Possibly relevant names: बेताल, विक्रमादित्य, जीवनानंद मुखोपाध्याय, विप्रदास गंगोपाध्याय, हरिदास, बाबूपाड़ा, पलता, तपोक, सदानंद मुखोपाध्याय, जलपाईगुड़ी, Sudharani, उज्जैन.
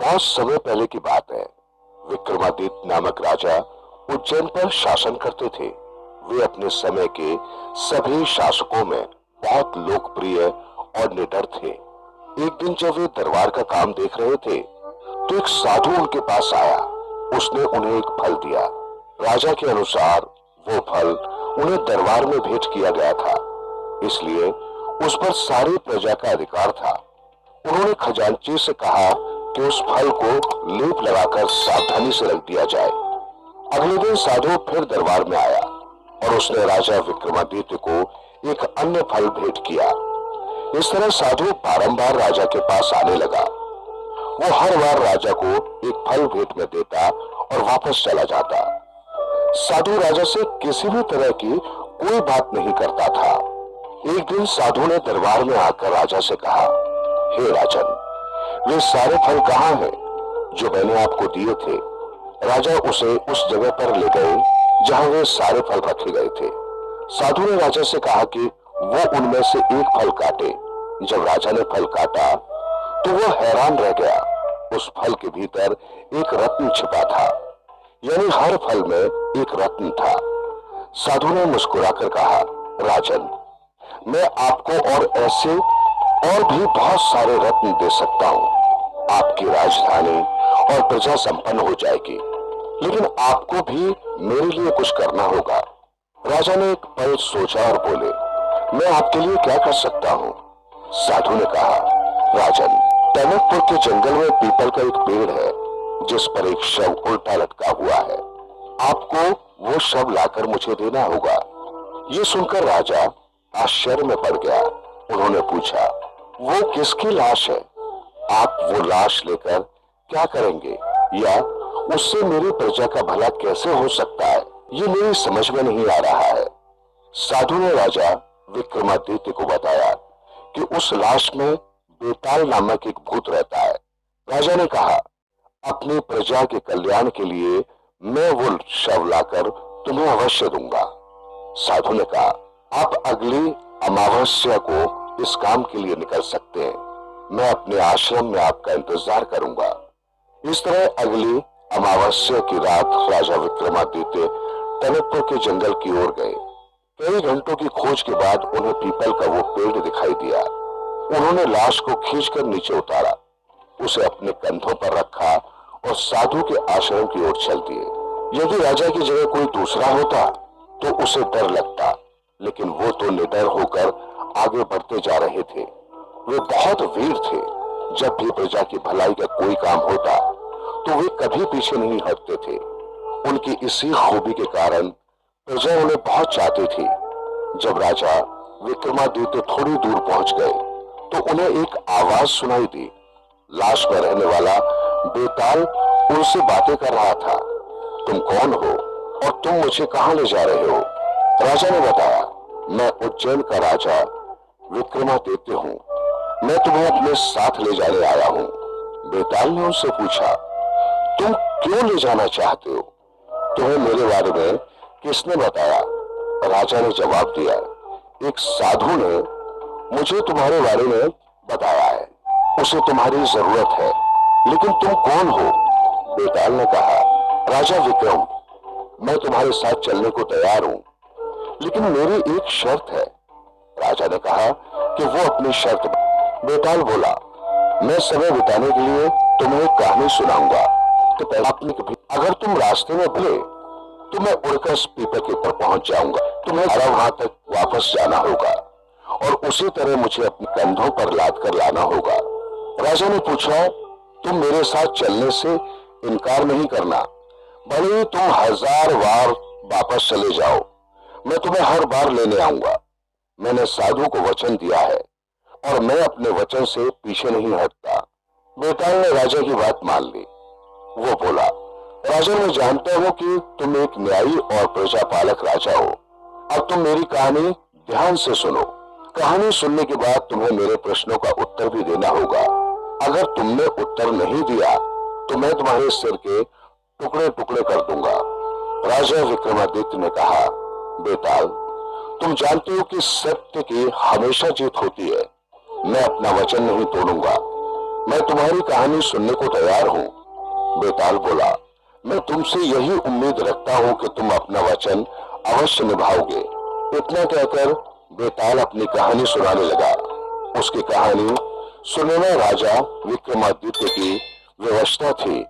बहुत समय पहले की बात है। विक्रमादित्य नामक राजा उज्जैन पर शासन करते थे। वे अपने समय के सभी शासकों में बहुत लोकप्रिय और निडर थे। एक दिन जब वे दरबार का काम देख रहे थे तो एक साधु उनके पास आया। उसने उन्हें एक फल दिया। राजा के अनुसार वो फल उन्हें दरबार में भेंट किया गया था, इसलिए उस पर सारी प्रजा का अधिकार था। उन्होंने खजांची से कहा कि उस फल को लेप लगाकर सावधानी से रख दिया जाए। अगले दिन साधु फिर दरबार में आया और उसने राजा विक्रमादित्य को एक अन्य फल भेंट किया। इस तरह साधु बारंबार राजा के पास आने लगा। वो हर बार राजा को एक फल भेंट में देता और वापस चला जाता। साधु राजा से किसी भी तरह की कोई बात नहीं करता था। एक दिन साधु ने दरबार में आकर राजा से कहा, हे राजन, वे सारे फल कहाँ हैं जो मैंने आपको दिए थे? राजा उसे उस जगह पर ले गए जहाँ वे सारे फल रखे गए थे। साधु ने राजा से कहा कि वो उनमें से एक फल काटे। जब राजा ने फल काटा तो वो हैरान रह गया। उस फल के भीतर एक रत्न छिपा था, यानी हर फल में एक रत्न था। साधु ने मुस्कुराकर कहा, राजन, मैं आपको और ऐसे और भी बहुत सारे रत्न दे सकता हूँ। आपकी राजधानी और प्रजा संपन्न हो जाएगी, लेकिन आपको भी मेरे लिए कुछ करना होगा। राजा ने एक पल सोचा और बोले, मैं आपके लिए क्या कर सकता हूँ? साधु ने कहा, राजन, तपोक के जंगल में पीपल का एक पेड़ है जिस पर एक शव उल्टा लटका हुआ है। आपको वो शव लाकर मुझे देना होगा। ये सुनकर राजा आश्चर्य में पड़ गया। उन्होंने पूछा, वो किसकी लाश है? आप वो लाश लेकर क्या करेंगे या उससे मेरी प्रजा का भला कैसे हो सकता है? ये मेरी समझ में नहीं आ रहा है। साधु ने राजा विक्रमादित्य को बताया कि उस लाश में बेताल नामक एक भूत रहता है। राजा ने कहा, अपनी प्रजा के कल्याण के लिए मैं वो शव लाकर तुम्हें अवश्य दूंगा। साधु ने कहा, आप अगली अमावस्या को इस काम के लिए निकल सकते हैं। मैं अपने आश्रम में आपका इंतजार करूंगा। इस तरह अगली अमावस्या की रात राजा विक्रमादित्य तपोक के जंगल की ओर गए। कई घंटों की खोज के बाद उन्हें पीपल का वो पेड़ दिखाई दिया। उन्होंने लाश को खींचकर नीचे उतारा, उसे अपने कंधों पर रखा और साधु के आश्रम की ओर चल दिए। यदि राजा की जगह कोई दूसरा होता तो उसे डर लगता, लेकिन वो तो निडर होकर आगे बढ़ते जा रहे थे। वे बहुत वीर थे। जब भी प्रजा की भलाई का कोई काम होता तो वे कभी पीछे नहीं हटते थे। उनकी इसी खूबी के कारण प्रजा उन्हें बहुत चाहती थी। जब राजा विक्रमादित्य थोड़ी दूर पहुंच गए तो उन्हें एक आवाज सुनाई दी। लाश में रहने वाला बेताल उनसे बातें कर रहा था। तुम कौन हो और तुम मुझे कहाँ ले जा रहे हो? राजा ने बताया, मैं उज्जैन का राजा विक्रमादित्य हूँ। मैं तुम्हें अपने साथ ले जाने आया हूँ। बेताल ने उनसे पूछा, तुम क्यों ले जाना चाहते हो? तुम्हें मेरे बारे में किसने बताया? राजा ने जवाब दिया, एक साधु ने मुझे तुम्हारे बारे में बताया है। उसे तुम्हारी जरूरत है, लेकिन तुम कौन हो? बेताल ने कहा, राजा विक्रम, मैं तुम्हारे साथ चलने को तैयार हूँ, लेकिन मेरी एक शर्त है। राजा ने कहा कि वो अपनी शर्त। बेताल बोला, मैं समय बिताने के लिए तुम्हें एक कहानी सुनाऊंगा, तो पहले अगर तुम रास्ते में भले तो मैं उड़कर पीपल के ऊपर पहुंच जाऊंगा। तुम्हें वहां तक वापस जाना होगा और उसी तरह मुझे अपने कंधों पर लाद कर लाना होगा। राजा ने पूछा, तुम मेरे साथ चलने से इनकार नहीं करना, भले ही तुम 1000 बार वापस चले जाओ, मैं तुम्हें हर बार लेने आऊंगा। मैंने साधु को वचन दिया है और मैं अपने वचन से पीछे नहीं हटता। बेताल ने राजा की बात मान ली। वो बोला, राजा, मैं जानता हूं कि तुम एक न्यायी और प्रजापालक राजा हो। अब तुम मेरी कहानी ध्यान से सुनो। कहानी सुनने के बाद तुम्हें मेरे प्रश्नों का उत्तर भी देना होगा। अगर तुमने उत्तर नहीं दिया तो मैं तुम्हारे सिर के टुकड़े टुकड़े कर दूंगा। राजा विक्रमादित्य ने कहा, बेताल, तुम जानते हो कि सत्य की हमेशा जीत होती है। मैं अपना वचन नहीं तोड़ूंगा। मैं तुम्हारी कहानी सुनने को तैयार हूँ। बेताल बोला, मैं तुमसे यही उम्मीद रखता हूँ कि तुम अपना वचन अवश्य निभाओगे। इतना कहकर बेताल अपनी कहानी सुनाने लगा। उसकी कहानी सुनना राजा विक्रमादित्य की व्यवस्था थी।